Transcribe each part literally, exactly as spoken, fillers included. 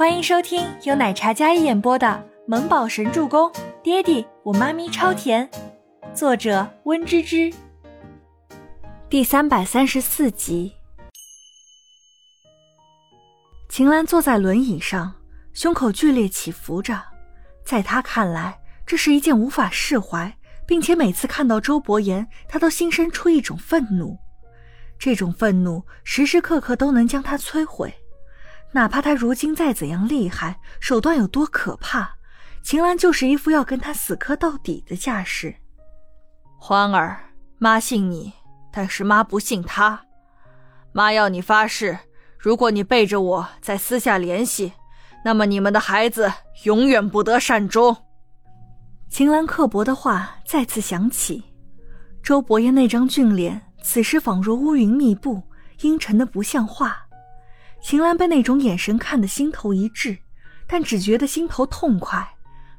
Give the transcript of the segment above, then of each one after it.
欢迎收听由奶茶嘉一演播的《萌宝神助攻》，爹地，我妈咪超甜，作者温芝芝。第三百三十四集。秦岚坐在轮椅上，胸口剧烈起伏着，在她看来，这是一件无法释怀，并且每次看到周伯言，她都心生出一种愤怒。这种愤怒时时刻刻都能将她摧毁。哪怕他如今再怎样厉害，手段有多可怕，秦岚就是一副要跟他死磕到底的架势。欢儿，妈信你，但是妈不信他。妈要你发誓，如果你背着我在私下联系，那么你们的孩子永远不得善终。秦岚刻薄的话再次响起，周伯言那张俊脸此时仿若乌云密布，阴沉的不像话。秦岚被那种眼神看得心头一滞，但只觉得心头痛快。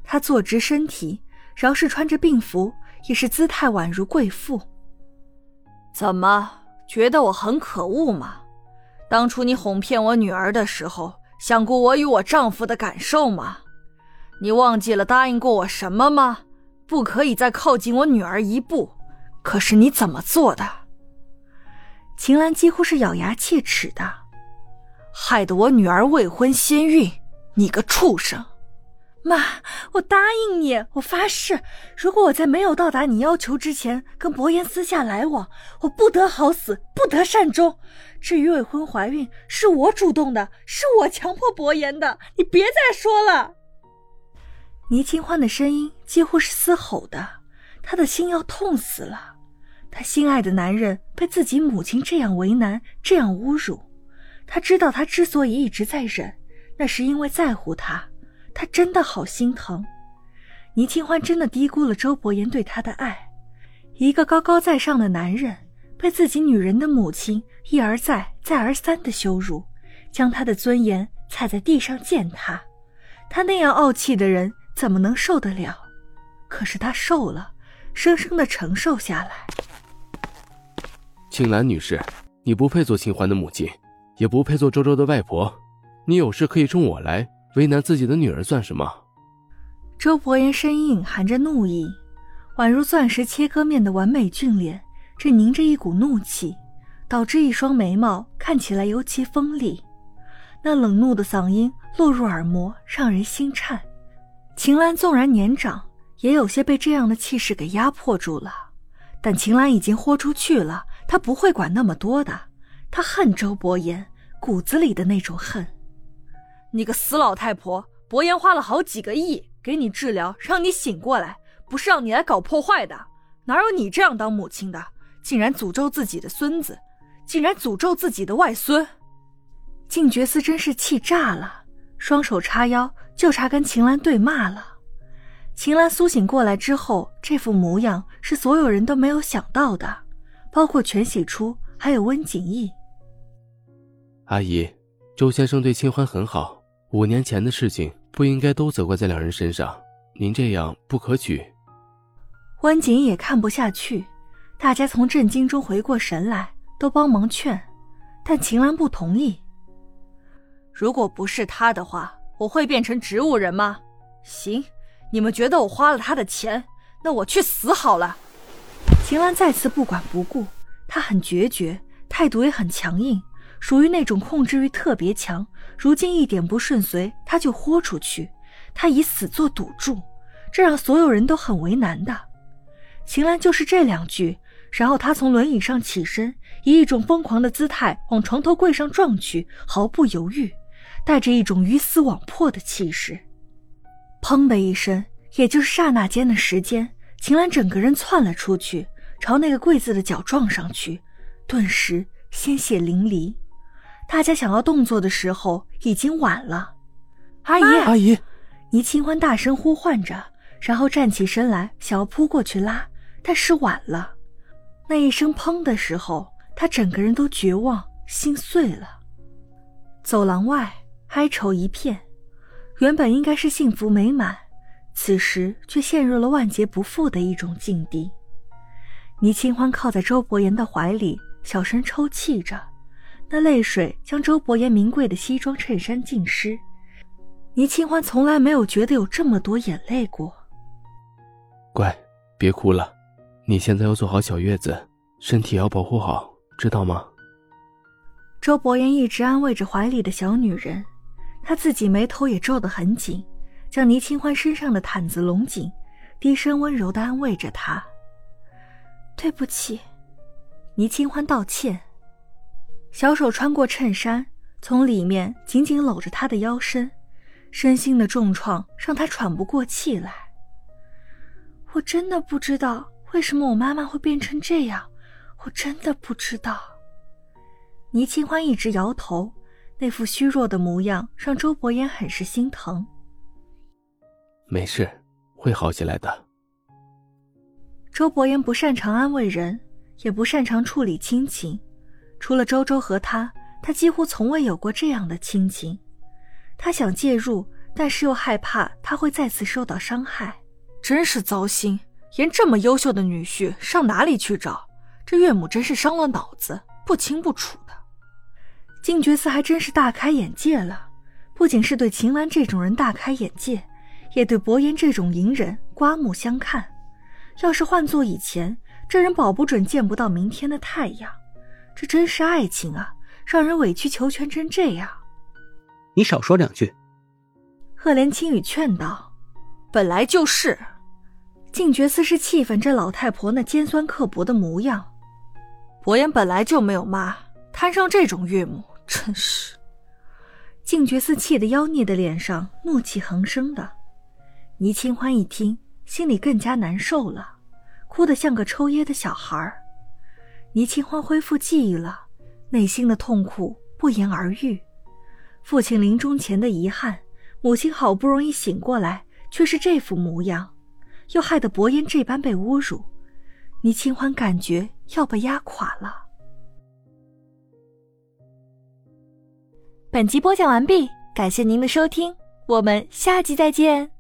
她坐直身体，饶是穿着病服，也是姿态宛如贵妇。怎么，觉得我很可恶吗？当初你哄骗我女儿的时候，想过我与我丈夫的感受吗？你忘记了答应过我什么吗？不可以再靠近我女儿一步。可是你怎么做的？秦岚几乎是咬牙切齿的。害得我女儿未婚先孕，你个畜生！妈，我答应你，我发誓，如果我在没有到达你要求之前跟伯言私下来往，我不得好死，不得善终。至于未婚怀孕，是我主动的，是我强迫伯言的，你别再说了。倪清欢的声音几乎是嘶吼的，她的心要痛死了。她心爱的男人被自己母亲这样为难，这样侮辱。他知道他之所以一直在忍，那是因为在乎他，他真的好心疼。倪清欢真的低估了周伯言对他的爱，一个高高在上的男人，被自己女人的母亲一而再再而三的羞辱，将他的尊严踩在地上践踏。他那样傲气的人怎么能受得了？可是他受了，生生的承受下来。青兰女士，你不配做清欢的母亲，也不配做周周的外婆，你有事可以冲我来，为难自己的女儿算什么？周伯言声音隐含着怒意，宛如钻石切割面的完美俊脸，正凝着一股怒气，导致一双眉毛看起来尤其锋利。那冷怒的嗓音落入耳膜，让人心颤。秦岚纵然年长，也有些被这样的气势给压迫住了，但秦岚已经豁出去了，她不会管那么多的。她恨周伯言，骨子里的那种恨。你个死老太婆，伯言花了好几个亿给你治疗，让你醒过来，不是让你来搞破坏的。哪有你这样当母亲的，竟然诅咒自己的孙子，竟然诅咒自己的外孙。靳觉斯真是气炸了，双手叉腰，就差跟秦岚对骂了。秦岚苏醒过来之后，这副模样是所有人都没有想到的，包括全喜初还有温景逸。阿姨，周先生对清欢很好，五年前的事情不应该都责怪在两人身上，您这样不可取。温景也看不下去，大家从震惊中回过神来，都帮忙劝，但秦岚不同意。如果不是他的话，我会变成植物人吗？行，你们觉得我花了他的钱，那我去死好了。秦岚再次不管不顾，她很决绝，态度也很强硬。属于那种控制欲特别强，如今一点不顺遂他就豁出去，他以死做赌注，这让所有人都很为难的。秦岚就是这两句，然后他从轮椅上起身，以一种疯狂的姿态往床头柜上撞去，毫不犹豫，带着一种鱼死网破的气势。砰的一声，也就是刹那间的时间，秦岚整个人窜了出去，朝那个柜子的角撞上去，顿时鲜血淋漓。大家想要动作的时候已经晚了。阿姨，阿姨！倪清欢大声呼唤着，然后站起身来想要扑过去拉，但是晚了。那一声砰的时候，他整个人都绝望，心碎了。走廊外哀愁一片，原本应该是幸福美满，此时却陷入了万劫不复的一种境地。倪清欢靠在周伯言的怀里，小声抽泣着，那泪水将周伯言名贵的西装衬衫浸湿，倪清欢从来没有觉得有这么多眼泪过。乖，别哭了，你现在要做好小月子，身体要保护好，知道吗？周伯言一直安慰着怀里的小女人，他自己眉头也皱得很紧，将倪清欢身上的毯子拢紧，低声温柔地安慰着她。对不起，倪清欢道歉，小手穿过衬衫，从里面紧紧搂着她的腰身，身心的重创让她喘不过气来。我真的不知道为什么我妈妈会变成这样，我真的不知道。倪清欢一直摇头，那副虚弱的模样让周伯言很是心疼。没事，会好起来的。周伯言不擅长安慰人，也不擅长处理亲情，除了周周和他，他几乎从未有过这样的亲情。他想介入，但是又害怕他会再次受到伤害。真是糟心，连这么优秀的女婿上哪里去找？这岳母真是伤了脑子，不清不楚的。静觉寺还真是大开眼界了，不仅是对秦岚这种人大开眼界，也对伯言这种隐忍刮目相看。要是换作以前，这人保不准见不到明天的太阳。这真是爱情啊，让人委曲求全成这样。你少说两句，赫连青语劝道。本来就是。静觉寺是气愤这老太婆那尖酸刻薄的模样。伯言本来就没有妈，摊上这种岳母，真是。静觉寺气得妖孽的脸上怒气横生的。倪清欢一听，心里更加难受了，哭得像个抽噎的小孩。倪清欢恢复记忆了，内心的痛苦不言而喻。父亲临终前的遗憾，母亲好不容易醒过来，却是这副模样，又害得伯言这般被侮辱。倪清欢感觉要被压垮了。本集播讲完毕，感谢您的收听，我们下集再见。